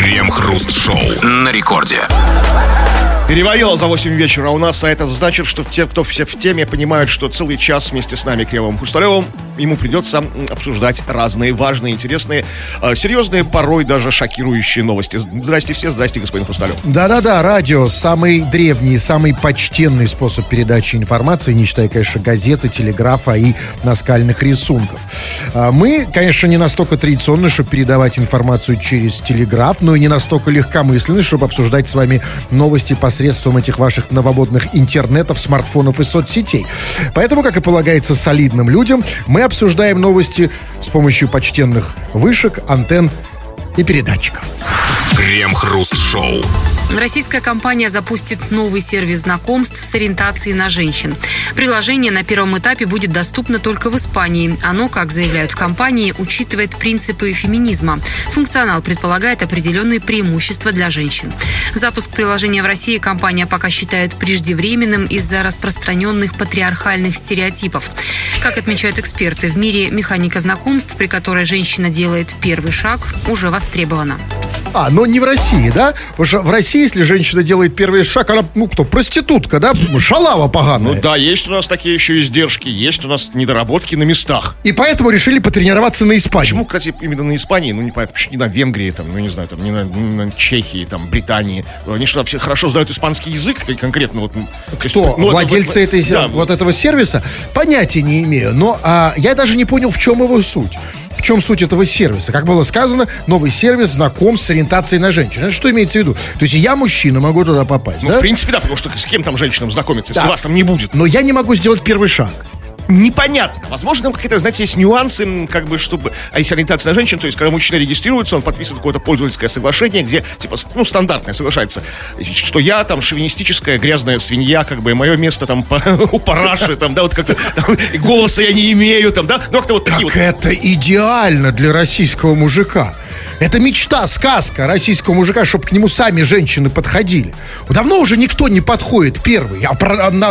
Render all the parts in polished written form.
Крем-хруст-шоу на рекорде. Перевалило за 8 вечера у нас, а это значит, что те, кто все в теме, понимают, что целый час вместе с нами, Кремовым Хрусталевым, ему придется обсуждать разные важные, интересные, серьезные, порой даже шокирующие новости. Здрасте все, здрасте, господин Хрусталев. Да-да-да, радио — самый древний, самый почтенный способ передачи информации, не считая, конечно, газеты, телеграфа и наскальных рисунков. Мы, конечно, не настолько традиционны, чтобы передавать информацию через телеграф, но и не настолько легкомысленны, чтобы обсуждать с вами новости посредством этих ваших новомодных интернетов, смартфонов и соцсетей. Поэтому, как и полагается солидным людям, мы обсуждаем новости с помощью почтенных вышек, антенн и передатчиков. Крем-хруст-шоу. Российская компания запустит новый сервис знакомств с ориентацией на женщин. Приложение на первом этапе будет доступно только в Испании. Оно, как заявляют в компании, учитывает принципы феминизма. Функционал предполагает определенные преимущества для женщин. Запуск приложения в России компания пока считает преждевременным из-за распространенных патриархальных стереотипов. Как отмечают эксперты, в мире механика знакомств, при которой женщина делает первый шаг, уже востребована. Но не в России, да? Потому что в России, если женщина делает первый шаг, она, проститутка, да? Шалава поганая. Есть у нас такие еще издержки, есть у нас недоработки на местах. И поэтому решили потренироваться на Испании. Почему, кстати, именно на Испании? Непонятно, почему не на Венгрии, не на Чехии, Британии. Они что, все хорошо знают испанский язык, конкретно вот... Кто? Владельцы этого сервиса? Понятия не имею, но я даже не понял, в чем его суть. В чем суть этого сервиса? Как было сказано, новый сервис знакомств с ориентацией на женщин. Это что имеется в виду? То есть я, мужчина, могу туда попасть, да? В принципе, да, потому что с кем там женщинам знакомиться, если вас там не будет? Но я не могу сделать первый шаг. Непонятно. Возможно, там какие-то, есть нюансы, чтобы... А если ориентация на женщин, то есть, когда мужчина регистрируется, он подписывает какое-то пользовательское соглашение, где, стандартное, соглашается, что я, шовинистическая грязная свинья, мое место, у параши, голоса я не имею, ну, как-то вот такие вот... Так это идеально для российского мужика. Это мечта, сказка российского мужика, чтобы к нему сами женщины подходили. Давно уже никто не подходит первый. Я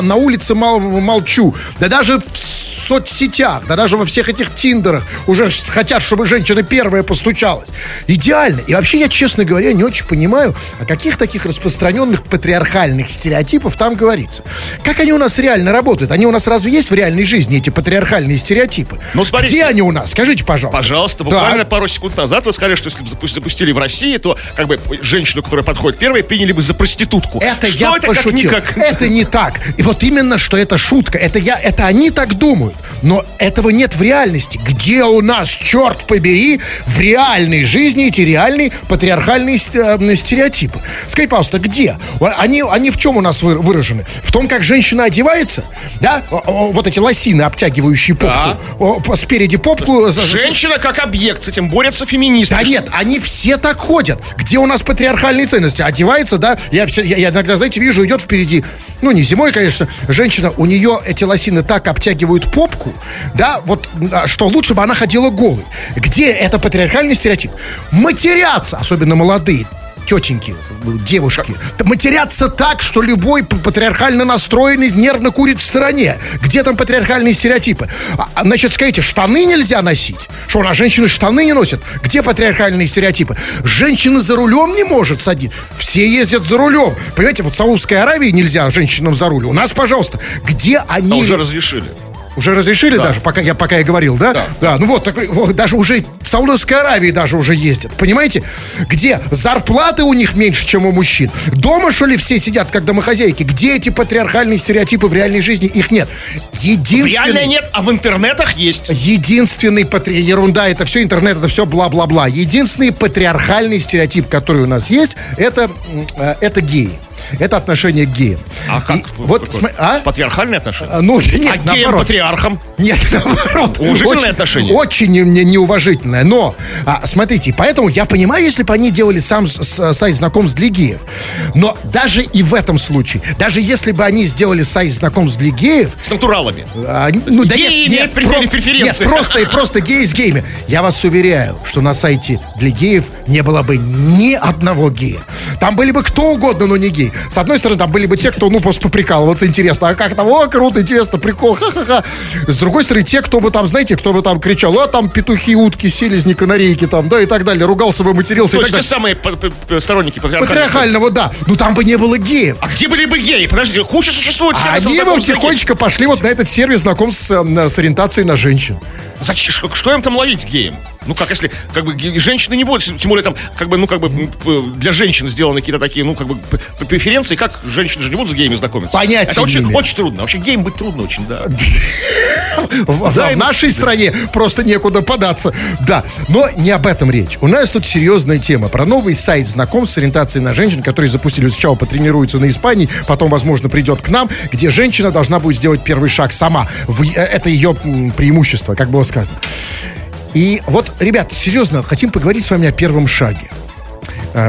на улице молчу. Да даже в соцсетях, да даже во всех этих тиндерах уже хотят, чтобы женщина первая постучалась. Идеально. И вообще я, честно говоря, не очень понимаю, о каких таких распространенных патриархальных стереотипах там говорится. Как они у нас реально работают? Они у нас разве есть в реальной жизни, эти патриархальные стереотипы? Где они у нас? Скажите, пожалуйста. Пожалуйста. Буквально пару секунд назад вы сказали, что если бы запустили в России, то женщину, которая подходит первой, приняли бы за проститутку. Это что я пошутил. Это не так. И вот именно, что это шутка. Это они так думают. Но этого нет в реальности. Где у нас, черт побери, в реальной жизни эти реальные патриархальные стереотипы? Скажи, пожалуйста, где? Они в чем у нас выражены? В том, как женщина одевается? Да? Вот эти лосины, обтягивающие попку. Да. Спереди попку. Женщина как объект. С этим борются феминисты. Да нет, они все так ходят. Где у нас патриархальные ценности? Одевается, да? Я иногда, вижу, идет впереди. Не зимой, конечно. Женщина, у нее эти лосины так обтягивают попку, да? Что лучше бы она ходила голой. Где это патриархальный стереотип? Матерятся, особенно молодые тетеньки, девушки. Матерятся так, что любой патриархально настроенный нервно курит в стороне. Где там патриархальные стереотипы? Скажите, штаны нельзя носить? Что, у нас женщины штаны не носят? Где патриархальные стереотипы? Женщина за рулем не может садить. Все ездят за рулем. Понимаете, в Саудовской Аравии нельзя женщинам за руль. У нас, пожалуйста, где они... уже разрешили. Уже разрешили даже, пока я говорил, да? Да. Даже уже в Саудовской Аравии уже ездят, понимаете? Где зарплаты у них меньше, чем у мужчин? Дома, что ли, все сидят, как домохозяйки? Где эти патриархальные стереотипы в реальной жизни? Их нет. Реально нет, а в интернетах есть. Ерунда, это все интернет, это все бла-бла-бла. Единственный патриархальный стереотип, который у нас есть, это геи. Это отношение к геям. А как? Патриархальные отношения? Нет, а геям патриархам? Нет, наоборот. Уважительное отношение? Очень неуважительное. Но, смотрите, поэтому я понимаю, если бы они делали сам сайт знакомств для геев. Но даже и в этом случае, даже если бы они сделали сайт знакомств для геев... С натуралами. Геи имеют преференции. Нет, просто геи с геями. Я вас уверяю, что на сайте для геев не было бы ни одного гея. Там были бы кто угодно, но не гей. С одной стороны, там были бы те, кто, ну, просто поприкалываться, интересно. А как там, о, круто, интересно, прикол, ха-ха-ха. С другой стороны, те, кто бы там, знаете, кто бы там кричал, а там петухи, утки, селезни, канарейки там, да, и так далее. Ругался бы, матерился. То есть те самые сторонники патриархального, да. Ну, там бы не было геев. А где были бы геи? Подожди, хуже существует. Они бы тихонечко пошли вот на этот сервис знакомств с ориентацией на женщин. Зачем? Что им там ловить геем? Ну, как если, как бы, женщины не будут, тем более там, как бы, ну, как бы, для женщин сделаны какие-то такие, ну, как бы, преференции, как женщины же не будут с геями знакомиться. Понятия. Это очень, очень трудно. Вообще геем быть трудно очень, да. В нашей стране просто некуда податься. Да, но не об этом речь. У нас тут серьезная тема про новый сайт знакомств с ориентацией на женщин, который запустили. Сначала потренируются на Испании, потом, возможно, придет к нам, где женщина должна будет сделать первый шаг сама. Это ее преимущество, как было сказано. И вот, ребят, серьезно, хотим поговорить с вами о первом шаге.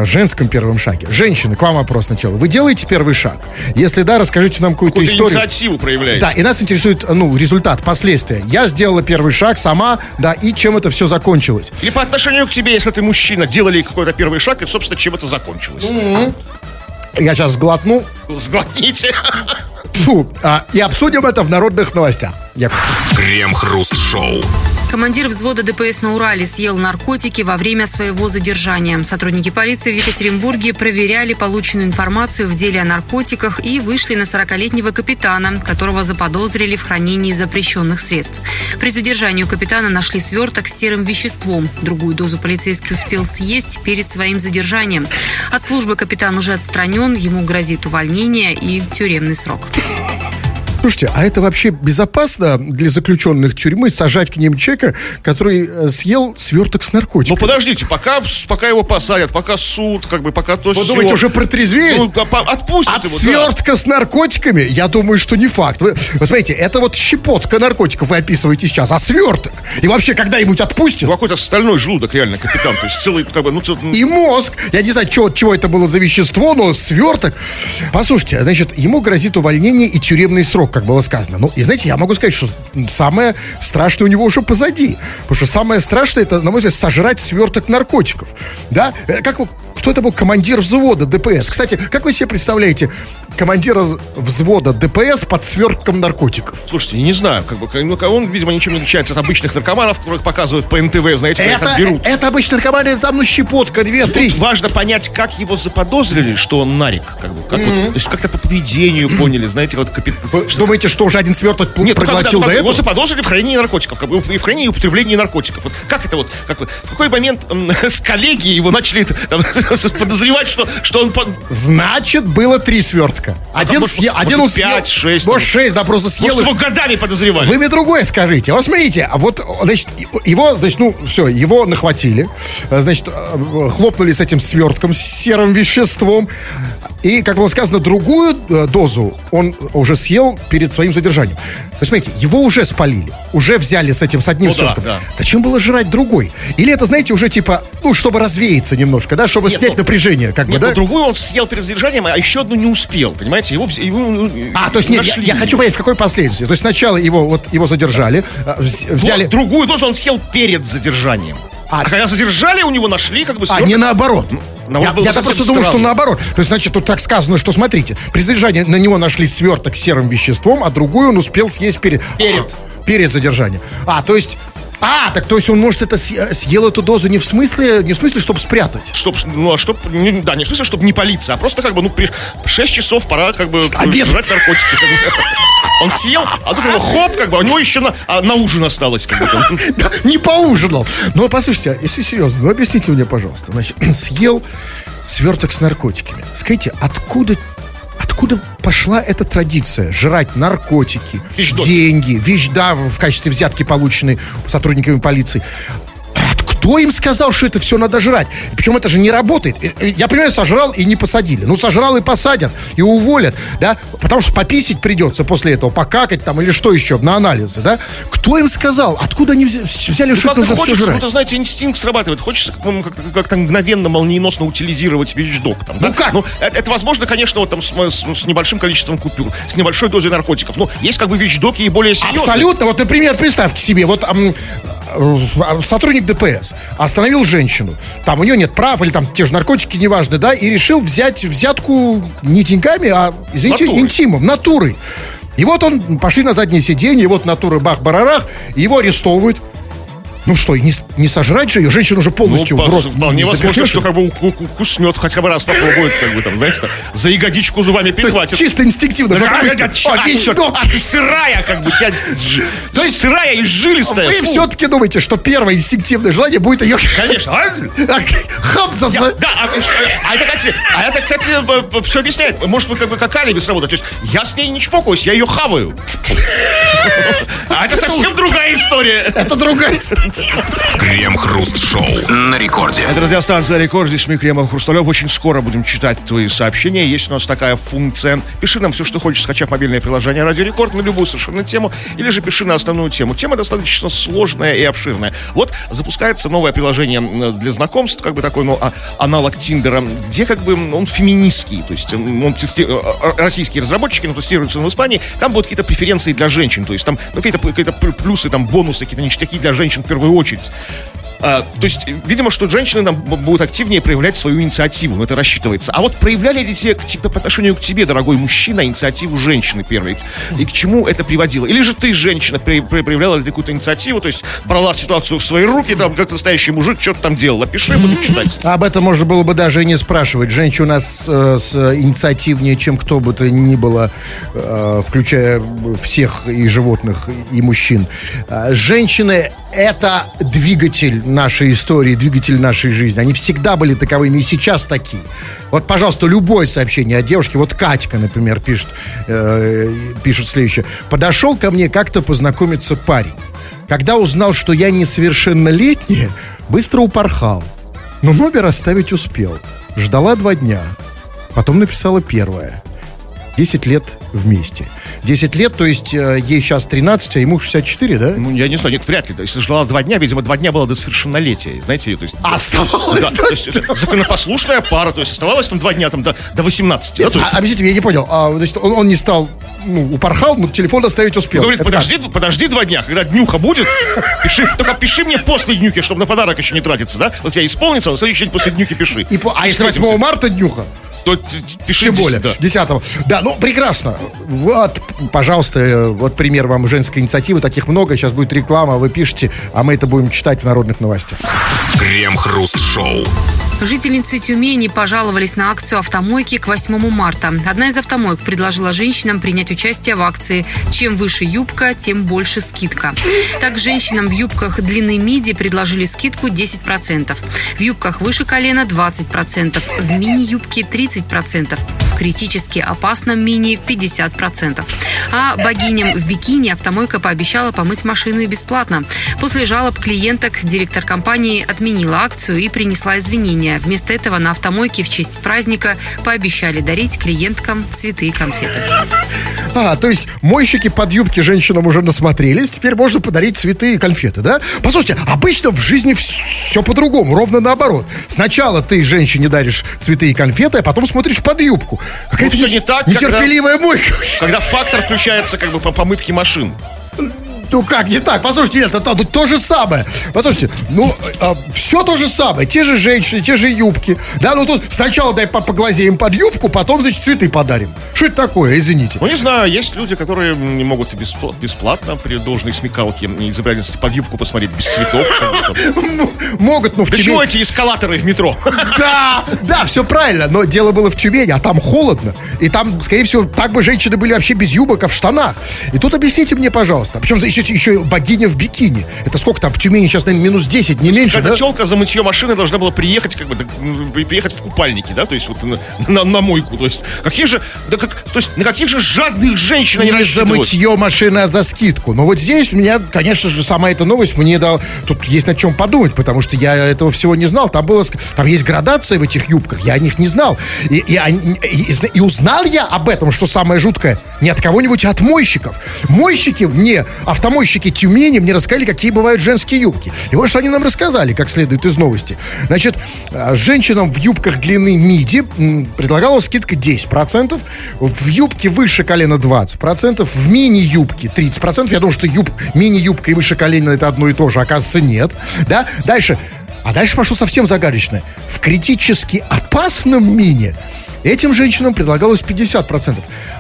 Женском первом шаге. Женщины, к вам вопрос сначала. Вы делаете первый шаг? Если да, расскажите нам какую-то историю. Инициативу проявляете. Да, и нас интересует, ну, результат, последствия. Я сделала первый шаг сама, да, и чем это все закончилось. Или по отношению к тебе, если ты мужчина, делали какой-то первый шаг, и, собственно, чем это закончилось. Mm-hmm. Я сейчас сглотну. Сглотните. Фу, и обсудим это в народных новостях. Крем-хруст-шоу. Командир взвода ДПС на Урале съел наркотики во время своего задержания. Сотрудники полиции в Екатеринбурге проверяли полученную информацию в деле о наркотиках и вышли на 40-летнего капитана, которого заподозрили в хранении запрещенных средств. При задержании у капитана нашли сверток с серым веществом. Другую дозу полицейский успел съесть перед своим задержанием. От службы капитан уже отстранен, ему грозит увольнение и тюремный срок. Слушайте, а это вообще безопасно для заключенных тюрьмы сажать к ним человека, который съел сверток с наркотиками? Ну подождите, пока его посадят, пока суд, как бы, пока то все. Вы думаете, уже протрезвеет? Ну, отпустят его. От свертка с наркотиками? Я думаю, что не факт. Вы смотрите, это вот щепотка наркотиков вы описываете сейчас, а сверток? И вообще, когда-нибудь отпустят? Ну, какой-то стальной желудок, реально, капитан. То есть целый, как бы, ну... И мозг. Я не знаю, чего это было за вещество, но сверток. Послушайте, значит, ему грозит увольнение и тюремный срок, как было сказано. Ну, и знаете, я могу сказать, что самое страшное у него уже позади. Потому что самое страшное, это, на мой взгляд, сожрать сверток наркотиков. Да? Кто это был? Командир взвода ДПС. Кстати, как вы себе представляете командира взвода ДПС под свертком наркотиков? Слушайте, не знаю, как бы, ну, он, видимо, ничем не отличается от обычных наркоманов, которых показывают по НТВ, знаете, как их берут. Это обычные наркоманы, там, ну, щепотка, две-три. Важно понять, как его заподозрили, что он нарик, как бы, как вот, то есть как-то по поведению поняли, знаете, вот капитан. Думаете, что уже один сверток проглотил до этого? Его заподозрили в хранении наркотиков, как бы, и в хранении и употреблении наркотиков. Вот как это вот, как, в какой момент с коллеги его начали там, подозревать, что он... Значит, было три свертка. Один он съел. 5-6. Может, 6, да, просто съел. Может, его годами подозревали. Вы мне другое скажите. Вот смотрите, вот, значит, его нахватили. Значит, хлопнули с этим свертком, с серым веществом. И, как было сказано, другую дозу он уже съел перед своим задержанием. То есть, смотрите, его уже спалили. Уже взяли с этим, с одним свертком. Да. Зачем было жрать другой? Или это, знаете, уже типа, ну, чтобы развеяться немножко, да, чтобы снять напряжение, как бы, да? Другую он съел перед задержанием, а еще одну не успел. Понимаете, его то есть, нет, я хочу понять, в какой последствии. То есть сначала его задержали, взяли... Другую дозу он съел перед задержанием. А когда задержали, у него нашли, как бы... А не наоборот. Я просто думаю, что наоборот. То есть, значит, тут так сказано, что, смотрите, при задержании на него нашли сверток с серым веществом, а другую он успел съесть перед задержанием. То есть... так то есть он, может, это съел эту дозу не в смысле, чтобы спрятать. Не в смысле, чтобы не палиться, а просто как бы, ну, 6 часов пора как бы жрать наркотики. Он съел, а тут его хоп, как бы, у него еще на ужин осталось. Не поужинал. Ну, послушайте, если серьезно, ну, объясните мне, пожалуйста. Значит, съел сверток с наркотиками. Скажите, Откуда пошла эта традиция жрать наркотики, деньги, вещдок в качестве взятки, полученной сотрудниками полиции? Кто им сказал, что это все надо жрать? Причем это же не работает. Я понимаю, сожрал и не посадили. Ну, сожрал и посадят, и уволят, да? Потому что пописить придется после этого, покакать там или что еще, на анализы, да? Кто им сказал? Откуда они взяли, что это нужно все жрать? Ну, ты знаете, инстинкт срабатывает. Хочется как-то мгновенно, молниеносно утилизировать вещдок там, да? Ну, как? Ну, это возможно, конечно, вот там с небольшим количеством купюр, с небольшой дозой наркотиков. Но есть как бы вещдоки и более серьезные. Абсолютно. Вот, например, представьте себе, вот сотрудник ДПС остановил женщину, там у нее нет прав, или там те же наркотики, неважно, да, и решил взять взятку не деньгами, а, извините, интимом, натурой. И вот он, пошли на заднее сиденье, и вот натуры бах-барарах, его арестовывают. Ну что, не сожрать же ее? Женщина уже полностью в рот. Невозможно, что как бы укуснет, хотя бы раз такого будет, как бы там, знаете, за ягодичку зубами перехватит. Чисто инстинктивно. А ты сырая, как бы, то есть сырая и жилистая. Вы все-таки думаете, что первое инстинктивное желание будет ее... Конечно. Хап за... А это, кстати, все объясняет. Может, вы как бы как алиби сработать. То есть я с ней не чпокаюсь, я ее хаваю. А это совсем другая история. Это другая история. Крем-хруст-шоу на рекорде. Это радиостанция «Рекорд». Здесь мы, Кремов, Хрусталев. Очень скоро будем читать твои сообщения. Есть у нас такая функция. Пиши нам все, что хочешь, скачав мобильное приложение «Радио Рекорд» на любую совершенно тему. Или же пиши на основную тему. Тема достаточно сложная и обширная. Вот запускается новое приложение для знакомств. Как бы такой, ну, аналог Тиндера. Где как бы он феминистский. То есть он, российские разработчики, но тестируются в Испании. Там будут какие-то преференции для женщин. То есть там какие-то плюсы, там бонусы, какие-то ништяки для женщин. В первую очередь. То есть, видимо, что женщины там будут активнее проявлять свою инициативу, но это рассчитывается. А вот проявляли ли те по отношению к тебе, дорогой мужчина, инициативу женщины первой? И к чему это приводило? Или же ты, женщина, проявляла ли какую-то инициативу, то есть брала ситуацию в свои руки, там как настоящий мужик что-то там делал? Пиши, будем читать. Об этом можно было бы даже и не спрашивать. Женщина у нас инициативнее, чем кто бы то ни было, включая всех и животных, и мужчин. Женщины — это двигатель нашей истории, двигатель нашей жизни. Они всегда были таковыми и сейчас такие. Вот, пожалуйста, любое сообщение от девушки. Вот Катька, например, пишет следующее. Подошел ко мне как-то познакомиться парень. Когда узнал, что я несовершеннолетняя, быстро упорхал. Но номер оставить успел. Ждала 2 дня. Потом написала первое. 10 лет вместе. 10 лет, то есть ей сейчас 13, а ему 64, да? Ну, я не знаю, нет, вряд ли. То есть ждала 2 дня, видимо, 2 дня было до совершеннолетия. Знаете, то есть... Оставалось? Да, то есть законопослушная пара, то есть оставалось там 2 дня, там, до 18. Нет, да, то есть... объясните, я не понял. Значит, он не стал, упорхал, но телефон оставить успел. Он говорит, подожди 2 дня, когда днюха будет, пиши, только пиши мне после днюхи, чтобы на подарок еще не тратиться, да? Вот я исполнится, а на следующий день после днюхи пиши. А если 8 марта днюха? То пиши. Тем более, 10-го. Да, ну, прекрасно. Вот, пожалуйста, вот пример вам женской инициативы. Таких много, сейчас будет реклама, вы пишете, а мы это будем читать в народных новостях. Крем-хруст-шоу. Жительницы Тюмени пожаловались на акцию автомойки к 8 марта. Одна из автомоек предложила женщинам принять участие в акции «Чем выше юбка, тем больше скидка». Так, женщинам в юбках длины миди предложили скидку 10%. В юбках выше колена 20%. В мини-юбке 30%. В критически опасном мини 50%. А богиням в бикини автомойка пообещала помыть машины бесплатно. После жалоб клиенток директор компании отменила акцию и принесла извинения. Вместо этого на автомойке в честь праздника пообещали дарить клиенткам цветы и конфеты. То есть мойщики под юбки женщинам уже насмотрелись, теперь можно подарить цветы и конфеты, да? Послушайте, обычно в жизни все по-другому, ровно наоборот. Сначала ты женщине даришь цветы и конфеты, а потом смотришь под юбку. Какая-то нетерпеливая мойка. Когда фактор включается как бы по помывке машин. Ну как, не так? Послушайте, нет, это то же самое. Послушайте, ну, все то же самое. Те же женщины, те же юбки. Да, ну тут сначала дай поглазеем под юбку, потом, значит, цветы подарим. Что это такое, извините? Ну, не знаю, есть люди, которые не могут бесплатно при должной смекалке и изобретательности под юбку посмотреть без цветов. Могут, но в Тюмени... Да чего эти эскалаторы в метро? Да, все правильно, но дело было в Тюмени, а там холодно. И там, скорее всего, так бы женщины были вообще без юбок, а в штанах. И тут объясните мне, пожалуйста, причем еще богиня в бикини. Это сколько там в Тюмени сейчас, наверное, минус 10, не меньше, да? Челка за мытье машины должна была приехать, как бы, приехать в купальнике, да? То есть вот на мойку. То есть какие же, то есть на каких же жадных женщин они рассчитывают? Не за мытье машины, а за скидку. Но вот здесь у меня, конечно же, сама эта новость мне дала... Тут есть над чем подумать, потому что я этого всего не знал. Там есть градация в этих юбках, я о них не знал. И узнал я об этом, что самое жуткое, не от кого-нибудь, а от мойщиков. Мойщики мне автомобили комойщики Тюмени мне рассказали, какие бывают женские юбки. И вот что они нам рассказали, как следует из новости. Значит, женщинам в юбках длины миди предлагалась скидка 10%, в юбке выше колена 20%, в мини-юбке 30%. Я думал, что мини-юбка и выше колена это одно и то же. Оказывается, нет. Да? Дальше. А дальше пошло совсем загадочное. В критически опасном мини этим женщинам предлагалось 50%.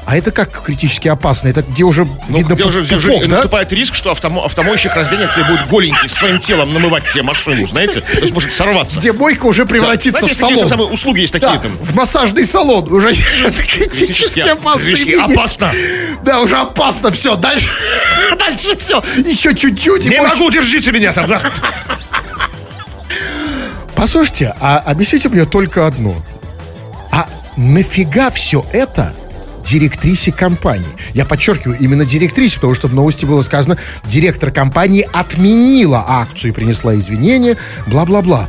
А это как критически опасно? Это где уже, ну, видно, где уже пупок, да? Наступает риск, что автомойщик разденется и будет голенький своим телом намывать тебе машину, знаете? То есть может сорваться. Где мойка уже превратится, да, знаете, в салон. Знаете, какие услуги есть такие, да, там? В массажный салон. Уже критически опасный мини. Опасно. Да, уже опасно. Все, дальше все. Еще чуть-чуть. Не могу, держите меня там. Послушайте, а объясните мне только одно. А нафига все это директрисе компании? Я подчеркиваю, именно директрисе, потому что в новости было сказано, директор компании отменила акцию и принесла извинения, бла-бла-бла.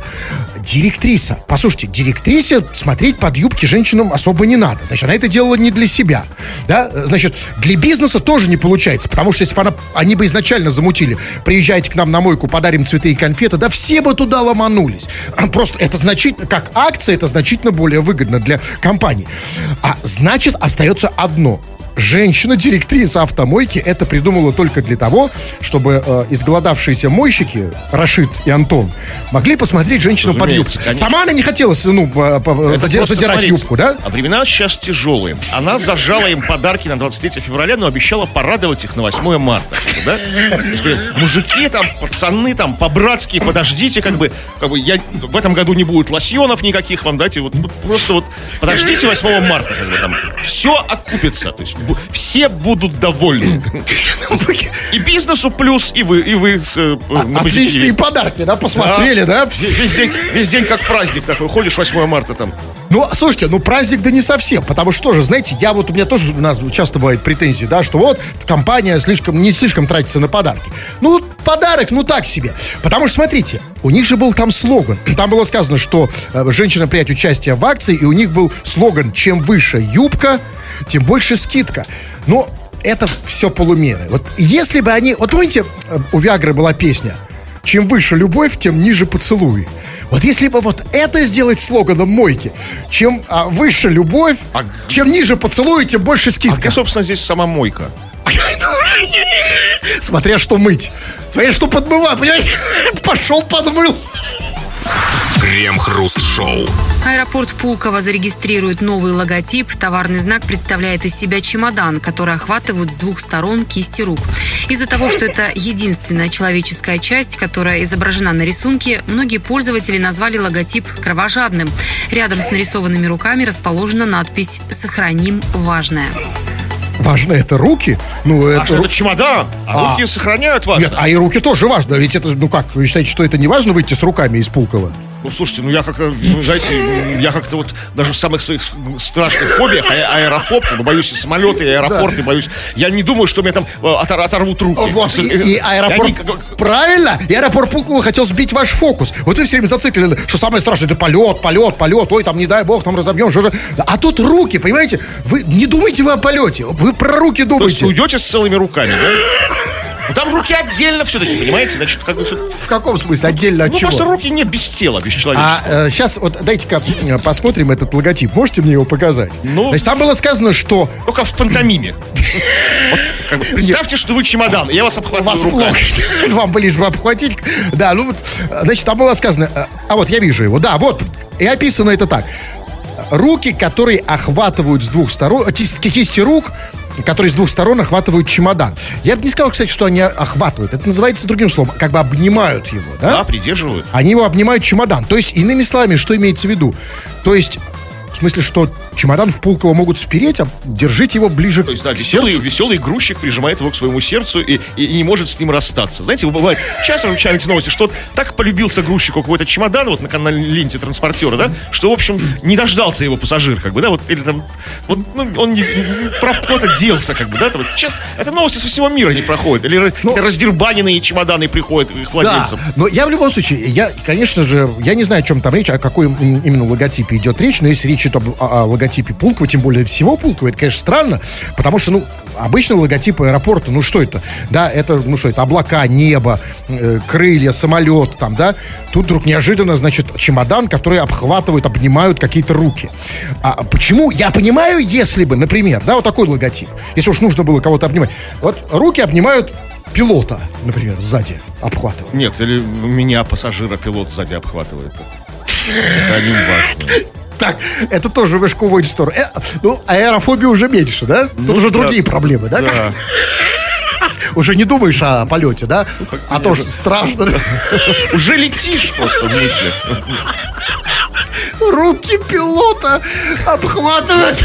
Директриса. Послушайте, директрисе смотреть под юбки женщинам особо не надо. Значит, она это делала не для себя. Да? Значит, для бизнеса тоже не получается, потому что если бы они бы изначально замутили, приезжайте к нам на мойку, подарим цветы и конфеты, да все бы туда ломанулись. Просто это значительно, как акция, это значительно более выгодно для компании. А значит, остается одно. Женщина-директриса автомойки это придумала только для того, чтобы изголодавшиеся мойщики Рашид и Антон могли посмотреть женщину под юбку. Конечно. Сама она не хотела задирать юбку, да? А времена сейчас тяжелые. Она зажала им подарки на 23 февраля, но обещала порадовать их на 8 марта. Да? Говорю, мужики там, пацаны там, по-братски, подождите, как бы я, в этом году не будет лосьонов никаких вам, дайте, вот просто вот подождите 8 марта, как бы, там, все окупится, то есть все будут довольны. И бизнесу плюс, и вы отличные подарки, да, посмотрели, да? Весь день как праздник такой, ходишь 8 марта там. Ну, слушайте, праздник да не совсем, потому что же, знаете, у меня тоже, у нас часто бывают претензии, да, что вот компания не слишком тратится на подарки. Подарок, так себе. Потому что, смотрите, у них же был там слоган. Там было сказано, что женщина принять участие в акции, и у них был слоган «Чем выше юбка, тем больше скидка». Но это все полумеры. Вот если бы они... Вот помните, у Виагры была песня «Чем выше любовь, тем ниже поцелуи». Вот если бы это сделать слоганом мойки, чем выше любовь, чем ниже поцелуи, тем больше скидка. А где, собственно, здесь сама мойка? Смотря что мыть. Смотря что подмывать, понимаете? Пошел подмылся. Крем-хруст-шоу. Аэропорт Пулково зарегистрирует новый логотип. Товарный знак представляет из себя чемодан, который охватывают с двух сторон кисти рук. Из-за того, что это единственная человеческая часть, которая изображена на рисунке, многие пользователи назвали логотип кровожадным. Рядом с нарисованными руками расположена надпись «Сохраним важное». Важно это руки. Это чемодан. А руки сохраняют важно. Нет, и руки тоже важно. Ведь это, вы считаете, что это не важно выйти с руками из Пулково? Слушайте, я как-то, знаете, даже в самых своих страшных фобиях, аэрофоб, боюсь и самолеты, и аэропорты, да. Боюсь. Я не думаю, что мне там оторвут руки. И аэропорт... Правильно! И аэропорт Пулково хотел сбить ваш фокус. Вы все время зациклены, что самое страшное, это полет. Ой, там, не дай бог, там разобьем. А тут руки, понимаете? Вы не думаете вы о полете, вы про руки думаете. То есть уйдете с целыми руками, да? Там руки отдельно все-таки, понимаете? Значит, в каком смысле? Отдельно от чего? Просто руки нет без тела, без человеческого. Сейчас дайте-ка посмотрим этот логотип. Можете мне его показать? Значит, там было сказано, что... Только в пантомиме. Представьте, что вы чемодан, я вас обхватил руками. Вам бы лишь бы обхватить. Да, значит, там было сказано... А вот я вижу его. Да, вот. И описано это так. Руки, которые охватывают с двух сторон... Кисти рук... которые с двух сторон охватывают чемодан. Я бы не сказал, кстати, что они охватывают. Это называется другим словом. Как бы обнимают его, да? Да, придерживают. Они его обнимают чемодан. То есть, иными словами, что имеется в виду? То есть, в смысле, что чемодан в Пулково могут спереть, а держите его ближе, то есть, да, к сердцу. Веселый грузчик прижимает его к своему сердцу и не может с ним расстаться. Знаете, бывает, часто вы читаете новости, что так полюбился грузчику какой-то чемодан на канальной ленте транспортера, да, что, в общем, не дождался его пассажир, как бы, да, или там, он куда-то делся, как бы, да, там, сейчас это новости со всего мира не проходят, или раздербаненные чемоданы приходят их владельцам. Да, но я в любом случае, конечно же, я не знаю, о чем там речь, о какой именно логотипе идет речь, но если речь пишут о логотипе Пулково, тем более всего Пулково, это, конечно, странно, потому что, ну, обычно логотип аэропорта, ну, что это? Да, это, ну, что это? Облака, небо, крылья, самолет, там, да? Тут вдруг неожиданно, значит, чемодан, который обхватывают, обнимают какие-то руки. А почему? Я понимаю, если бы, например, да, вот такой логотип, если уж нужно было кого-то обнимать. Вот руки обнимают пилота, например, сзади обхватывают. Нет, или меня, пассажира, пилот сзади обхватывает. Сохраним важное. Так, это тоже в школьную сторону. Ну, аэрофобия уже меньше, да? Ну, тут уже другие проблемы, да? Да. Уже не думаешь о полете, да? А то, что страшно. Уже летишь просто в мыслях. Руки пилота обхватывают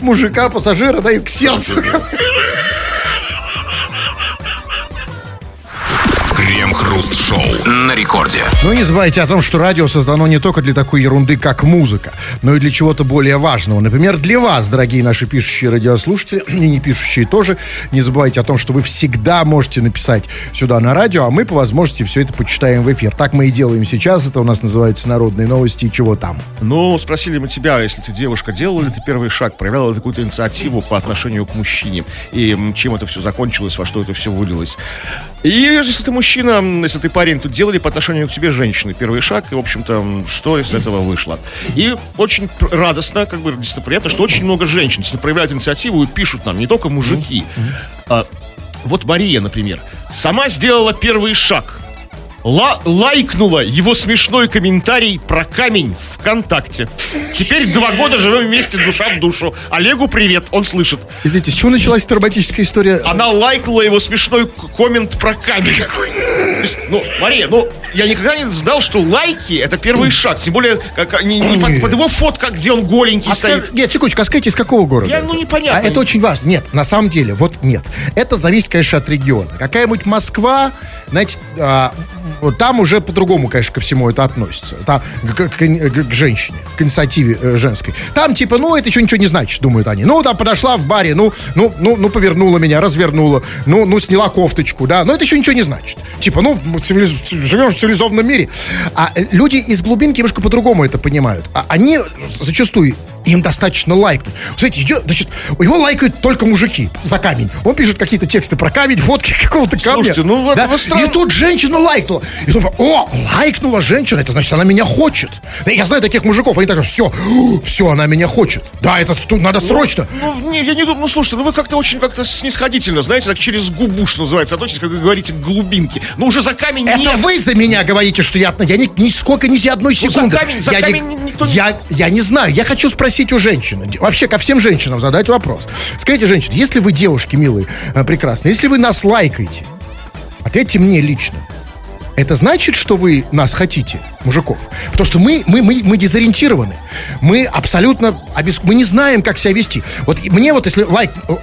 мужика, пассажира, да, и к сердцу. Крем-хруст-шоу на рекорде. Ну и не забывайте о том, что радио создано не только для такой ерунды, как музыка, но и для чего-то более важного. Например, для вас, дорогие наши пишущие радиослушатели, и не пишущие тоже. Не забывайте о том, что вы всегда можете написать сюда на радио, а мы по возможности все это почитаем в эфир. Так мы и делаем сейчас. Это у нас называется «Народные новости» и «Чего там?». Ну, спросили мы тебя, если ты девушка, делала ли ты первый шаг, проявляла ли ты какую-то инициативу по отношению к мужчине, и чем это все закончилось, во что это все вылилось. И если ты мужчина, если ты парень, то делали по отношению к тебе женщины первый шаг, и, в общем-то, что из этого вышло. И очень радостно, как бы, действительно приятно, что очень много женщин действительно проявляют инициативу и пишут нам, не только мужики. А, вот Мария, например, сама сделала первый шаг. Лайкнула его смешной комментарий про камень ВКонтакте. Теперь 2 года живем вместе душа в душу. Олегу привет, он слышит. Извините, с чего началась эта романтическая история? Она лайкнула его смешной коммент про камень. Ну, Мария, ну, я никогда не знал, что лайки — это первый шаг. Тем более, как, не под его фотка, где он голенький стоит. Нет, секундочку, а скажите, из какого города? Непонятно. А это очень важно. Нет, на самом деле, вот нет. Это зависит, конечно, от региона. Какая-нибудь Москва, значит, там уже по-другому, конечно, ко всему это относится. Там к женщине, к инициативе женской. Там типа, ну, это еще ничего не значит, думают они. Ну, там подошла в баре, ну, повернула меня, развернула, ну, сняла кофточку, да. Но это еще ничего не значит. Типа, ну, живешь в цивилизованном мире. А люди из глубинки немножко по-другому это понимают. А они зачастую... Им достаточно лайкнуть. Смотрите, значит, его лайкают только мужики за камень. Он пишет какие-то тексты про камень, фотки какого-то камня. Слушайте, ну, да? И тут женщина лайкнула. И тут, о, лайкнула женщина, это значит, она меня хочет. Да, я знаю таких мужиков, они так, все, она меня хочет. Да, это тут надо срочно. Я не думаю, слушайте, вы как-то снисходительно, знаете, так через губу, что называется, относитесь, как вы говорите, к глубинке. Но уже за камень это нет. Это вы за меня говорите, что я нисколько, ни одной секунды. Я не знаю, я хочу спросить у женщины. Вообще ко всем женщинам задать вопрос. Скажите, женщины, если вы девушки милые, прекрасные, если вы нас лайкаете, ответьте мне лично. Это значит, что вы нас хотите, мужиков? Потому что мы дезориентированы. Мы абсолютно... Мы не знаем, как себя вести. Вот мне вот, если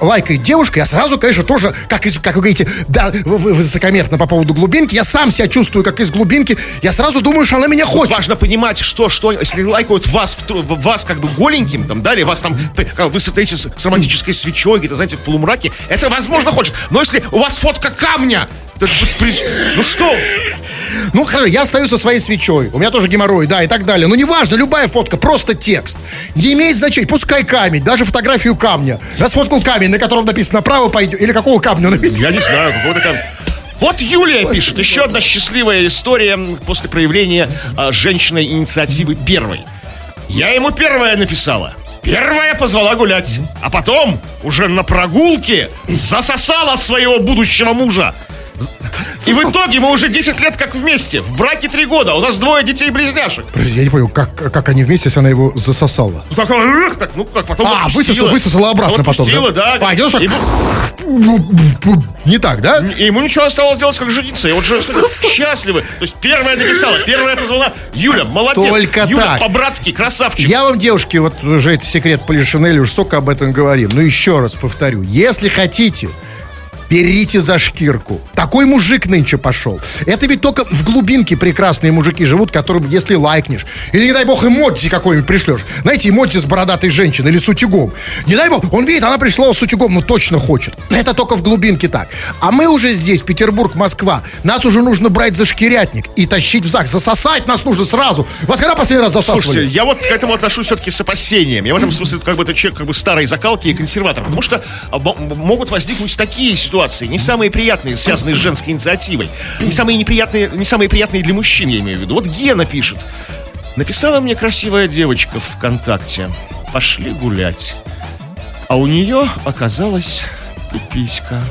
лайкает девушка, я сразу, конечно, тоже, как вы говорите, да, вы высокомерно по поводу глубинки, я сам себя чувствую, как из глубинки, я сразу думаю, что она меня хочет. Вот важно понимать, что если лайкают вас как бы голеньким, там, да, или вас там, вы стоите с романтической свечой, где-то, знаете, в полумраке, это, возможно, хочет. Но если у вас фотка камня, ну что? Ну, хорошо, я стою со своей свечой. У меня тоже геморрой, да, и так далее. Но неважно, любая фотка, просто текст. Не имеет значения, пускай камень, даже фотографию камня. Я сфоткал камень, на котором написано «Право пойдет». Или какого камня он написано? Я не знаю, какого-то камня. Вот Юлия пишет. Еще одна счастливая история после проявления женщиной инициативы первой. Я ему первая написала. Первая позвала гулять. А потом, уже на прогулке, засосала своего будущего мужа. И в итоге мы уже 10 лет как вместе. В браке 3 года. У нас 2 детей-близняшек. Подожди, я не понял, как они вместе, если она его засосала? Ну, как потом отпустила. Высосала обратно потом, да? Да. Не так, да? И ему ничего осталось делать, как жениться. И он же счастливы. То есть первая написала, первая позвала. Юля, молодец. Только Юля так. По-братски, красавчик. Я вам, девушки, вот уже это секрет Полишинеля, уж столько об этом говорим. Но еще раз повторю. Если хотите... берите за шкирку. Такой мужик нынче пошел. Это ведь только в глубинке прекрасные мужики живут, которым, если лайкнешь, или, не дай бог, эмодзи какой-нибудь пришлешь. Знаете, эмодзи с бородатой женщиной или с утюгом. Не дай бог, он видит, она пришла с утюгом, ну точно хочет. Это только в глубинке так. А мы уже здесь, Петербург, Москва, нас уже нужно брать за шкирятник и тащить в ЗАГС. Засосать нас нужно сразу. Вас когда последний раз засасывали? Слушайте, я вот к этому отношусь все-таки с опасением. Я в этом смысле как бы это человек как бы старой закалки и консерватор. Потому что могут возникнуть такие ситуации, не самые приятные, связанные с женской инициативой. Не самые приятные для мужчин, я имею в виду. Вот Гена пишет. Написала мне красивая девочка ВКонтакте. Пошли гулять. А у нее оказалась пиписька.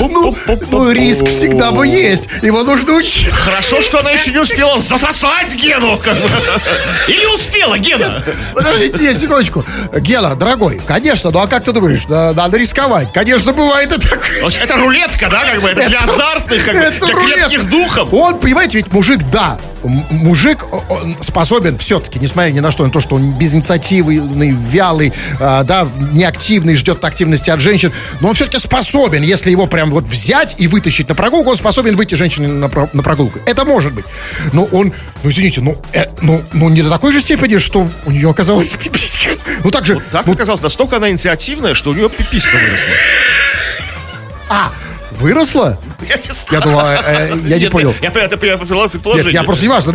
Ну, риск всегда бы есть. Его нужно учить. Хорошо, что она еще не успела засосать Гену. Или успела, Гена? Подождите, секундочку. Гена, дорогой, конечно, ну а как ты думаешь? Надо рисковать. Конечно, бывает и так. Это рулетка, да, как бы? Это для азартных, как бы, для крепких духов. Он, понимаете, ведь мужик, да. Мужик он способен все-таки, несмотря ни на что, на то, что он безинициативный, вялый, да, неактивный, ждет активности от женщин, но он все-таки способен, если его прям вот взять и вытащить на прогулку, он способен выйти женщине на прогулку. Это может быть. Но он, ну извините, ну не до такой же степени, что у нее оказалась пиписька. Ну так же. Вот так оказалось, настолько она инициативная, что у нее пиписька выросла. Выросла? Я думал, не понял. Я предположение. Нет, я просто не важно.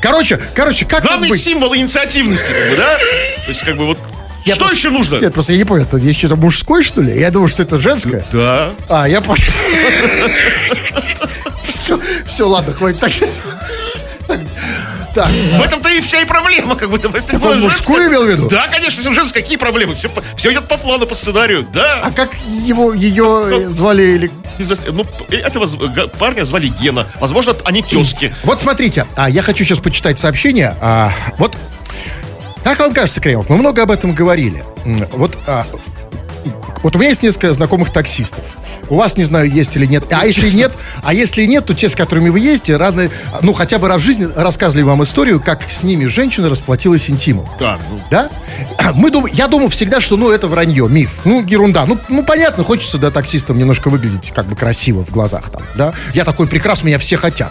Короче, как главный быть? Символ инициативности, как бы, да? То есть, как бы, вот... Я что просто, еще нужно? Нет, просто я не понял, это еще это мужское, что ли? Я думал, что это женское. Да. Я понял. Все, ладно, хватит. Так. В этом-то и вся и проблема, как будто бы. Он мужскую имел в виду? Да, конечно, если женская, какие проблемы? Все идет по плану, по сценарию, да. А как ее звали или... Ну, этого парня звали Гена. Возможно, они тезки. Вот смотрите, я хочу сейчас почитать сообщение. Вот, как вам кажется, Кремов, мы много об этом говорили. Вот у меня есть несколько знакомых таксистов. У вас, не знаю, есть или нет. А если нет, то те, с которыми вы ездите, разные, ну, хотя бы раз в жизни рассказывали вам историю, как с ними женщина расплатилась интимом. Да. Да? Я думал всегда, что, это вранье, миф. Ерунда. Понятно, хочется, да, таксистам немножко выглядеть как бы красиво в глазах там, да? Я такой прекрасный, меня все хотят.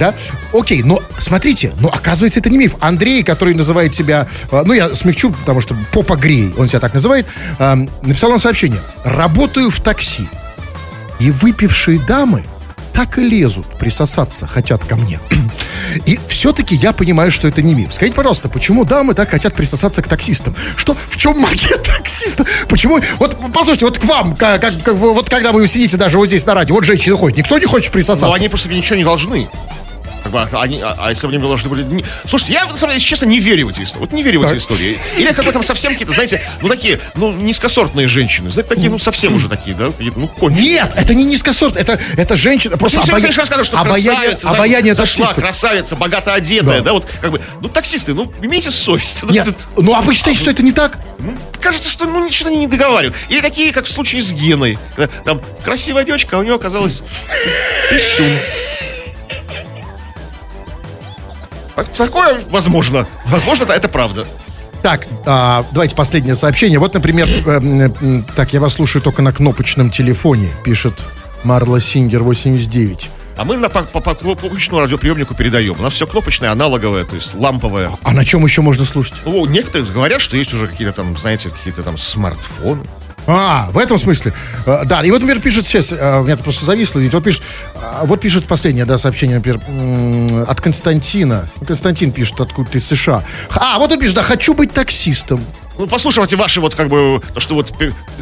Да? Окей, но смотрите, оказывается, это не миф. Андрей, который называет себя, я смягчу, потому что Попа Грей, он себя так называет, написал нам сообщение. Работаю в такси. И выпившие дамы так и лезут, присосаться хотят ко мне. И все-таки я понимаю, что это не миф. Скажите, пожалуйста, почему дамы так хотят присосаться к таксистам? В чем магия таксиста? Почему? Вот, послушайте, вот к вам, вот когда вы сидите даже вот здесь на радио, вот женщины ходят, никто не хочет присосаться. Но они просто ничего не должны. А если бы они должны были... Слушайте, я, если честно, не верю в эти истории. Вот не верю в эти истории. Или как бы там совсем какие-то, знаете, такие, низкосортные женщины. Знаете, такие, совсем уже такие, да? Кончики. Нет, это не низкосортные, это женщина... Просто обаяние таксистов. Красавица, богато одетая, да, вот как бы... таксисты, имейте совесть. Нет, а вы считаете, что это не так? Кажется, что, ничего не договаривают. Или такие, как в случае с Геной. Там красивая девочка, а у нее оказалось писюн. Такое возможно. Возможно, это правда. Так, давайте последнее сообщение. Вот, например, я вас слушаю только на кнопочном телефоне, пишет Марла Сингер 89. А мы по кнопочному радиоприемнику передаем. У нас все кнопочное, аналоговое, то есть ламповое. А на чем еще можно слушать? Некоторые говорят, что есть уже какие-то там, знаете, какие-то там смартфоны. В этом смысле. Да, и вот, например, пишет сейчас, у меня просто зависло здесь, вот пишет последнее, да, сообщение, например, от Константина. Константин пишет, откуда ты, из США. Вот он пишет, да, хочу быть таксистом. Послушайте ваши что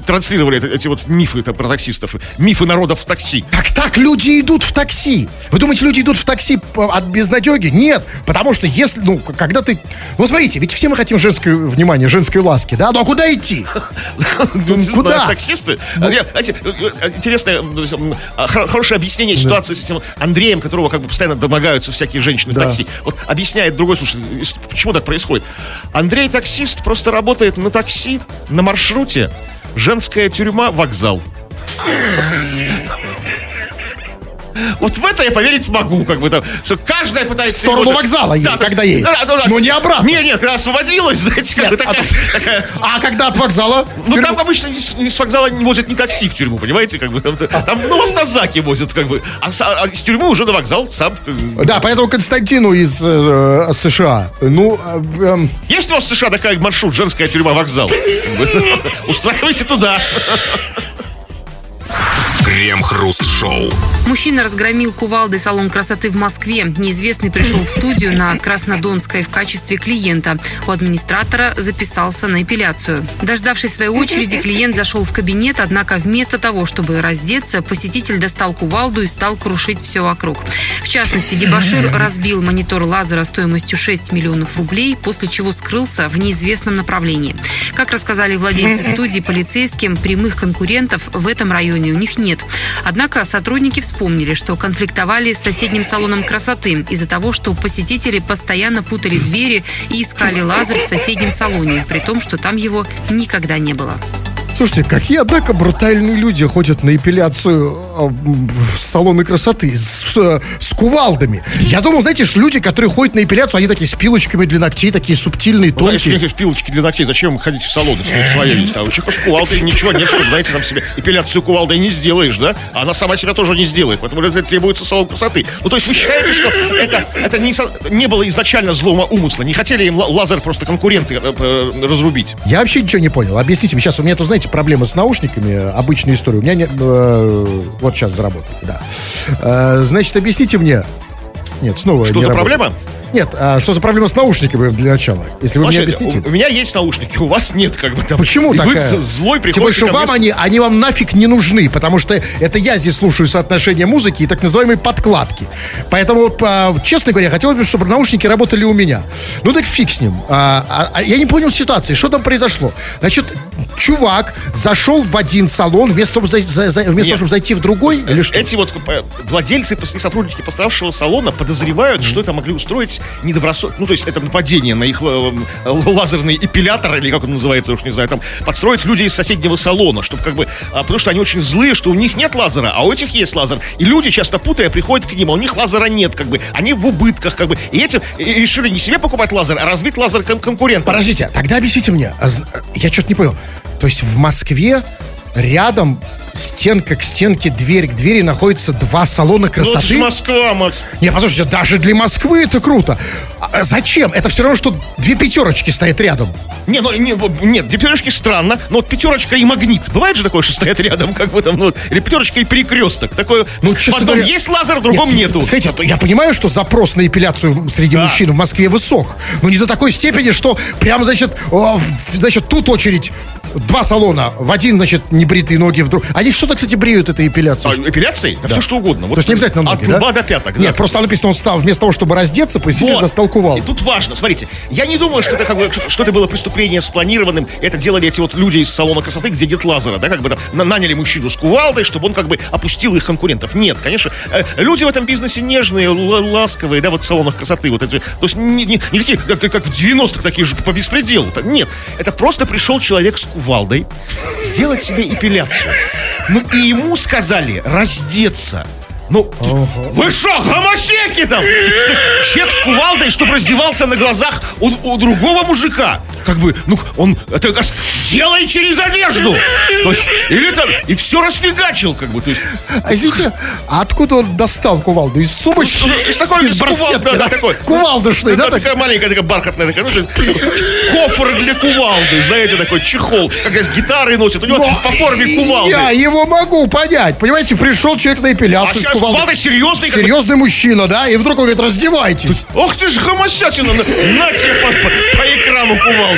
транслировали эти мифы про таксистов, мифы народов в такси. Так люди идут в такси. Вы думаете, люди идут в такси от безнадеги? Нет, потому что если, когда ты... Смотрите, ведь все мы хотим женское внимание, женской ласки, да? А куда идти? Куда? Таксисты? Интересное, хорошее объяснение ситуации с этим Андреем, которого как бы постоянно домогаются всякие женщины в такси. Вот объясняет другой, слушай, почему так происходит? Андрей таксист, просто работает на такси, на маршруте. Женская тюрьма, вокзал. Вот в это я поверить могу, как бы там, что каждая пытается... В сторону вокзала едет, да, когда едет. Да, но не обратно. Нет, когда освободилась, знаете, как бы такая... А когда от вокзала? Ну, там обычно с вокзала не возят ни такси в тюрьму, понимаете, как бы. Там, ну, автозаки возят, как бы. А из тюрьмы уже на вокзал сам... Да, поэтому Константину из США, ну... Есть у вас в США такая маршрут, женская тюрьма-вокзал? Устраивайся туда. Крем-хруст-шоу. Мужчина разгромил кувалдой салон красоты в Москве. Неизвестный пришел в студию на Краснодонской в качестве клиента. У администратора записался на эпиляцию. Дождавшись своей очереди, клиент зашел в кабинет, однако вместо того, чтобы раздеться, посетитель достал кувалду и стал крушить все вокруг. В частности, дебошир разбил монитор лазера стоимостью 6 миллионов рублей, после чего скрылся в неизвестном направлении. Как рассказали владельцы студии полицейским, прямых конкурентов в этом районе у них нет. Однако сотрудники вспомнили, что конфликтовали с соседним салоном красоты из-за того, что посетители постоянно путали двери и искали лазер в соседнем салоне, при том, что там его никогда не было. Слушайте, какие, однако, брутальные люди ходят на эпиляцию в салоны красоты с кувалдами. Я думал, знаете, что люди, которые ходят на эпиляцию, они такие с пилочками для ногтей, такие субтильные, тонкие. Ну, знаете, пилочки для ногтей, зачем ходить в салоны, если у них своя есть? А у человека с кувалдой ничего нет, чтобы, знаете, там себе эпиляцию кувалдой не сделаешь, да? А она сама себя тоже не сделает, поэтому это требуется салон красоты. Ну, то есть вы считаете, что это не было изначально злого умысла? Не хотели им лазер просто конкуренты разрубить? Я вообще ничего не понял. Объясните мне сейчас, у меня тут, знаете, проблемы с наушниками, обычная история. У меня нет... вот сейчас заработали, да. Значит, объясните мне... Нет, снова что не за работает. Проблема? Нет, а что за проблема с наушниками для начала? Если вы мне объясните. У меня есть наушники, у вас нет, как бы там. Почему такая? Вы злой приходите. Тем более, что вам они вам нафиг не нужны, потому что это я здесь слушаю соотношение музыки и так называемые подкладки. Поэтому, честно говоря, хотелось бы, чтобы наушники работали у меня. Ну так фиг с ним. Я не понял ситуации, что там произошло. Значит, чувак зашел в один салон вместо того, чтобы зайти в другой. Или что? Эти вот владельцы и сотрудники пострадавшего салона подозревают, что это могли устроить недобросовестно, ну, то есть это нападение на их лазерный эпилятор, или как он называется, уж не знаю, там, подстроить людей из соседнего салона, чтобы как бы, потому что они очень злые, что у них нет лазера, а у этих есть лазер, и люди, часто путая, приходят к ним, а у них лазера нет, как бы, они в убытках, как бы, и этим решили не себе покупать лазер, а разбить лазер конкурентам. Подождите, тогда объясните мне, я что-то не понял, то есть в Москве рядом стенка к стенке, дверь к двери находятся два салона красоты. Ну, это же Москва, Макс. Не, послушайте, даже для Москвы это круто. А зачем? Это все равно, что две пятерочки стоят рядом. Нет, две пятерочки странно, но вот пятерочка и магнит. Бывает же такое, что стоят рядом, как бы там, ну, или пятерочка и перекресток. Такое, ну, в одном говоря, есть лазер, в другом нету. Скажите, я понимаю, что запрос на эпиляцию среди мужчин в Москве высок, но не до такой степени, что прям, значит, тут очередь. Два салона. В один, значит, небритые ноги, вдруг. Они что-то, кстати, бреют этой эпиляцией. Эпиляцией? Да все что угодно. Вот. То есть не обязательно ноги, от лба до пяток. Нет, просто там написано, он стал, вместо того, чтобы раздеться, посетитель достал кувалду. И тут важно, смотрите, я не думаю, что это, как бы, что это было преступление спланированным. Это делали эти вот люди из салона красоты, где нет лазера, да, как бы там наняли мужчину с кувалдой, чтобы он как бы опустил их конкурентов. Нет, конечно, люди в этом бизнесе нежные, ласковые, да, вот в салонах красоты. Вот эти, то есть не такие, как в 90-х, такие же по беспределу. Нет, это просто пришел человек с кувалдой сделать себе эпиляцию. Ну и ему сказали раздеться. Ну, вы шо, гомосеки там? Человек с кувалдой, чтобы раздевался на глазах у другого мужика. Как бы, ну, он это делай через одежду. То есть, или там, и все расфигачил, как бы, то есть. А извините, а откуда он достал кувалду? Из сумочки? Из такой, из барсетки, да, такой. Кувалдышный, да? Такая маленькая, такая бархатная, такая, ну, кофр для кувалды, знаете, такой чехол, как раз гитары носит, у него по форме кувалды. Я его могу понять, понимаете, пришел человек на эпиляцию с кувалдой. Серьезный мужчина, да, и вдруг он говорит, раздевайтесь. Ох ты ж гомосятина, на тебе по экрану кувалды.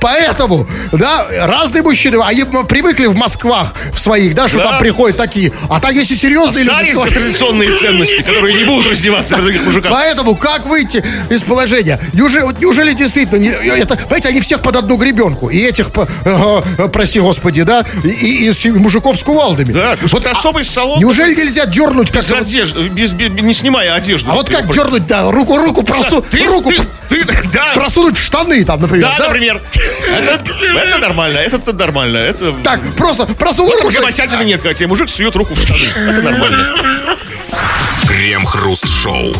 Поэтому, да, разные мужчины, они привыкли в Москвах в своих, да, что там приходят такие. А там есть и серьезные люди. Остались традиционные ценности, которые не будут раздеваться при других мужиках. Поэтому, как выйти из положения? Неужели действительно, понимаете, они всех под одну гребенку. И этих, прости господи, да, и мужиков с кувалдами. Да, вот особый салон. Неужели нельзя дернуть как-то? Без одежды, не снимая одежду. А вот как дернуть, да, руку просунуть. Руку. Ты просунуть в штаны там, например. Да, например. Это нормально, это нормально. Так, просто просунуть. Потому что босятины нет, когда тебе мужик сует руку в штаны. Это нормально. Крем-хруст-шоу.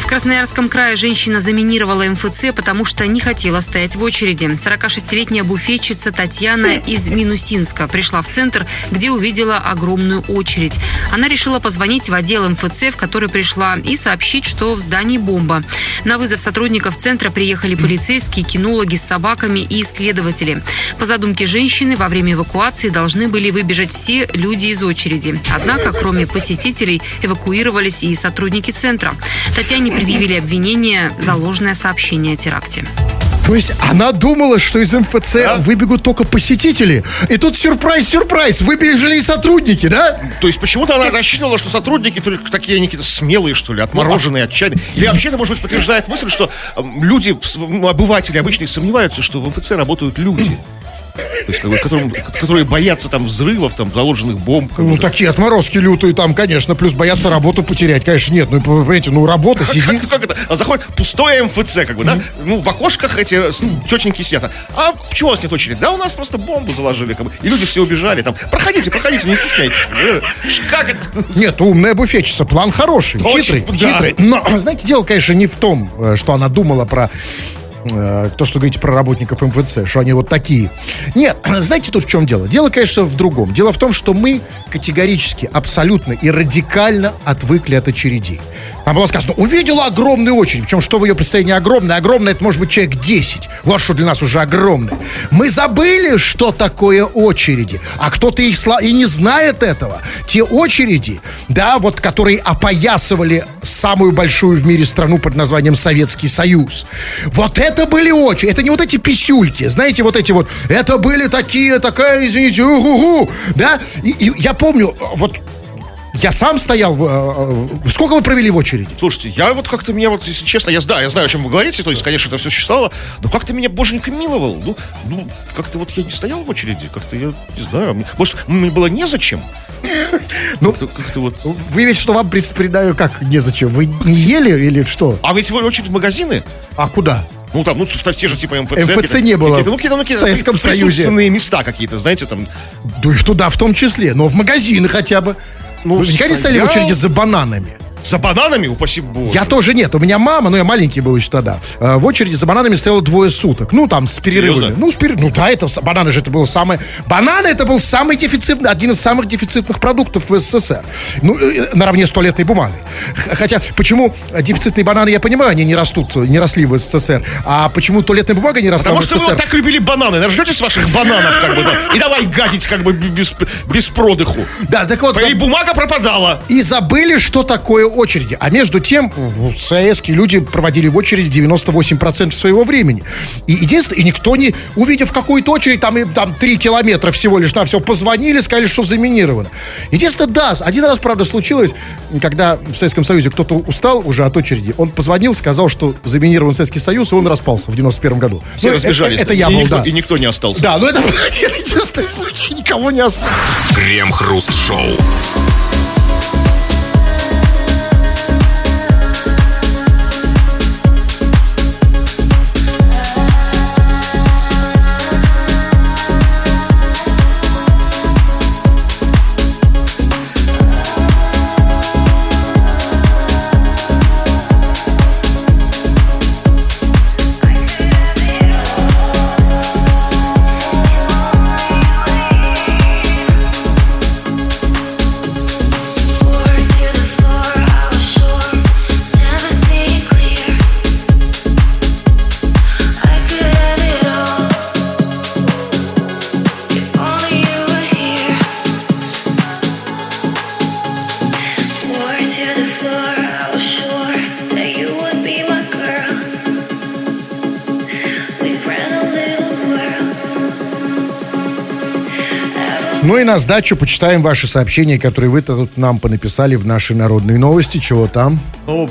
В Красноярском крае женщина заминировала МФЦ, потому что не хотела стоять в очереди. 46-летняя буфетчица Татьяна из Минусинска пришла в центр, где увидела огромную очередь. Она решила позвонить в отдел МФЦ, в который пришла, и сообщить, что в здании бомба. На вызов сотрудников центра приехали полицейские, кинологи с собаками и следователи. По задумке женщины, во время эвакуации должны были выбежать все люди из очереди. Однако, кроме посетителей, эвакуировались и сотрудники центра. Татьяне предъявили обвинение за ложное сообщение о теракте. То есть она думала, что из МФЦ выбегут только посетители. И тут сюрприз, выбежали и сотрудники, да? То есть почему-то она рассчитывала, что сотрудники только такие, они какие-то смелые, что ли, отмороженные, отчаянные. Или вообще это, может быть, подтверждает мысль, что люди, обыватели обычные, сомневаются, что в МФЦ работают люди. То есть, которые боятся там взрывов, там, заложенных бомб. Ну, такие отморозки лютые там, конечно. Плюс боятся работу потерять, конечно, нет. Ну, понимаете, ну, работа, сидит. Как это? Заходит пустое МФЦ, как бы, да? Ну, в окошках эти тетеньки сидят. А почему у вас нет очереди? Да, у нас просто бомбу заложили, как бы. И люди все убежали там. Проходите, не стесняйтесь. Как это? Нет, умная буфетчица. План хороший, хитрый. Но, знаете, дело, конечно, не в том, что она думала про... То, что говорите про работников МФЦ, что они вот такие. Нет, знаете, тут в чем дело? Дело, конечно, в другом. Дело в том, что мы категорически, абсолютно и радикально отвыкли от очередей. Там было сказано, увидела огромную очередь. Причем, что в ее представлении огромное, это может быть человек 10. Вот что для нас уже огромное. Мы забыли, что такое очереди. А кто-то их и не знает этого. Те очереди, да, вот которые опоясывали самую большую в мире страну под названием Советский Союз. Вот это были очереди. Это не вот эти писюльки. Знаете, вот эти вот. Это были такая, извините, угу-гу. Да? И я помню, вот... Я сам стоял... Сколько вы провели в очереди? Слушайте, я вот как-то меня, вот, если честно, я знаю, о чем вы говорите, то есть, конечно, это все существовало, но как-то меня боженька миловал. Ну, как-то вот я не стоял в очереди, как-то я не знаю. Может, мне было незачем? Ну, как-то вот... Вы ведь что, вам предупреждаю, как незачем? Вы не ели или что? А ведь вы очередь в магазины. А куда? Ну, там, в те же, типа, МФЦ. МФЦ не было. В Советском Союзе. Присутственные места какие-то, знаете, там... Да и туда в том числе, но в магазины хотя бы. Ну, вы никогда не стояли в очереди за бананами? За бананами? Упаси боже. Я тоже нет. У меня мама, я маленький был еще тогда. В очереди за бананами стояло 2 суток. Ну, там, с перерывами. Бананы это был самый дефицитный, один из самых дефицитных продуктов в СССР. Ну, наравне с туалетной бумагой. Хотя, почему дефицитные бананы, я понимаю, они не росли в СССР. А почему туалетная бумага не росла в СССР? Потому что вы так любили бананы. Дождетесь ваших бананов, и давай гадить, без продыху. Да, так вот. И бумага пропадала. И забыли, что такое очереди. А между тем, советские люди проводили в очереди 98% своего времени. И единственное, и никто не, увидев какую-то очередь, там 3 километра всего лишь на все, позвонили, сказали, что заминировано. Единственное, да, один раз, правда, случилось, когда в Советском Союзе кто-то устал уже от очереди, он позвонил, сказал, что заминирован Советский Союз, и он распался в 91 году. Все разбежались. Это я был, да. И никто не остался. Да, но это единственный случай, никого не осталось. Крем-хруст-шоу. Ну и на сдачу почитаем ваши сообщения, которые вы тут нам понаписали в наши народные новости. Чего там? Ну,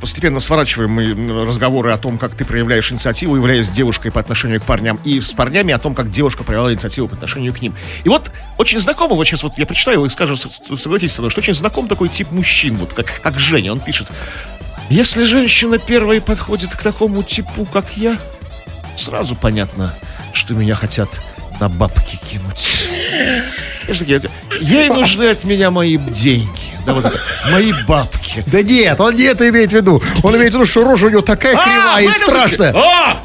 постепенно сворачиваем мы разговоры о том, как ты проявляешь инициативу, являясь девушкой по отношению к парням, и с парнями о том, как девушка проявляла инициативу по отношению к ним. И вот очень знакомый, вот сейчас вот я прочитаю его и скажу, согласитесь со мной, что очень знаком такой тип мужчин, вот как Женя, он пишет... Если женщина первой подходит к такому типу, как я, сразу понятно, что меня хотят на бабки кинуть. Ей нужны от меня мои деньги, да, вот это, мои бабки. Да нет, он не это имеет в виду. Он имеет в виду, что рожа у него такая кривая и страшная.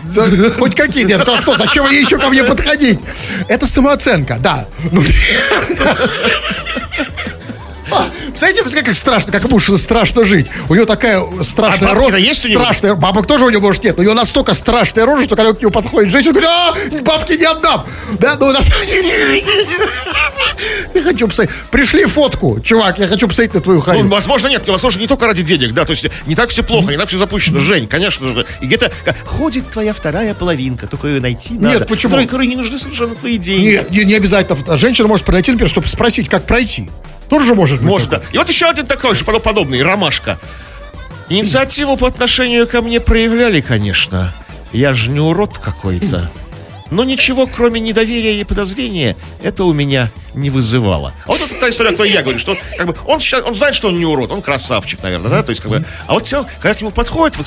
Да, хоть какие, нет, кто, зачем ей еще ко мне подходить? Это самооценка, да. Представляете, как страшно, как мужу страшно жить. У него такая страшная рожа. Есть страшная. Бабок тоже у него, может, нет. У него настолько страшная рожа, что когда к нему подходит женщина, говорит, бабки не отдам. Да, ну, на самом деле... Я хочу посмотреть. Пришли фотку, чувак, я хочу посмотреть на твою харю. Ну, возможно, нет. Возможно, не только ради денег, да. То есть не так все плохо, не так все запущено. Жень, конечно же. И где-то ходит твоя вторая половинка. Только ее найти надо. Нет, почему? Которой не нужны совершенно твои деньги. Нет, не обязательно. Женщина может подойти, например, чтобы спросить, как пройти. Тоже может быть. Может, да. И вот еще один такой же подобный, Ромашка. Инициативу по отношению ко мне проявляли, конечно. Я же не урод какой-то. Но ничего, кроме недоверия и подозрения, это у меня не вызывало. А вот это та история, о которой я говорю, что он, как бы, он знает, что он не урод, он красавчик, наверное, да? То есть, как бы, а вот когда к нему подходит,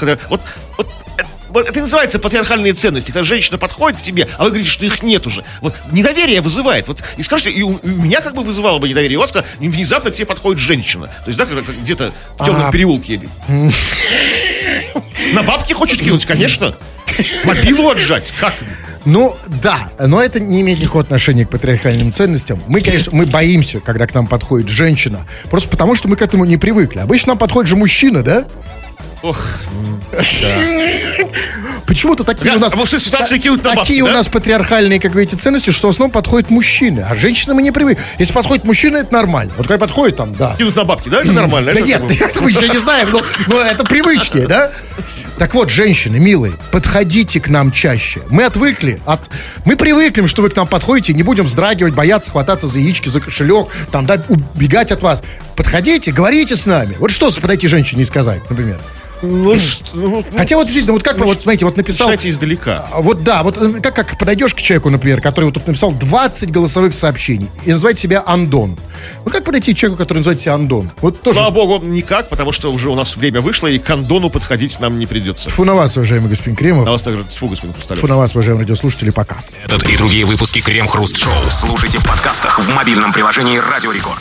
это называется патриархальные ценности. Когда женщина подходит к тебе, а вы говорите, что их нет уже. Вот недоверие вызывает. Вот и скажете, и у меня как бы вызывало бы недоверие. И у вас внезапно к тебе подходит женщина. То есть, да, как где-то в темном переулке. На бабки хочет кинуть, конечно. Мобилу отжать. Как? Ну, да, но это не имеет никакого отношения к патриархальным ценностям. Мы, конечно, мы боимся, когда к нам подходит женщина. Просто потому, что мы к этому не привыкли. Обычно нам подходит же мужчина, да? Ох, да. Почему-то такие у нас патриархальные, как говорите, ценности, что в основном подходят мужчины, а женщины мы не привыкли. Если подходит мужчина, это нормально. Вот когда подходит там, да. Идут на бабки, да, это нормально? Да нет, мы еще не знаем, но это привычнее, да? Так вот, женщины, милые, подходите к нам чаще. Мы отвыкли, мы привыкли, что вы к нам подходите, не будем вздрагивать, бояться, хвататься за яички, за кошелек, там, да, убегать от вас. Подходите, говорите с нами. Вот что подойти женщине и сказать, например. Ну, хотя вот действительно, вот как, вот смотрите, вот написал... Начинайте издалека. Вот да, вот как подойдешь к человеку, например, который вот тут написал 20 голосовых сообщений и называет себя Андон. Вот как подойти к человеку, который называет себя Андон? Вот тоже... Слава богу, никак, потому что уже у нас время вышло, и к Андону подходить нам не придется. Тьфу на вас, уважаемый господин Кремов. На вас также тьфу, господин Хрусталев. Тьфу на вас, уважаемые радиослушатели, пока. Этот и другие выпуски Крем-хруст-шоу слушайте в подкастах в мобильном приложении Радио Рекорд.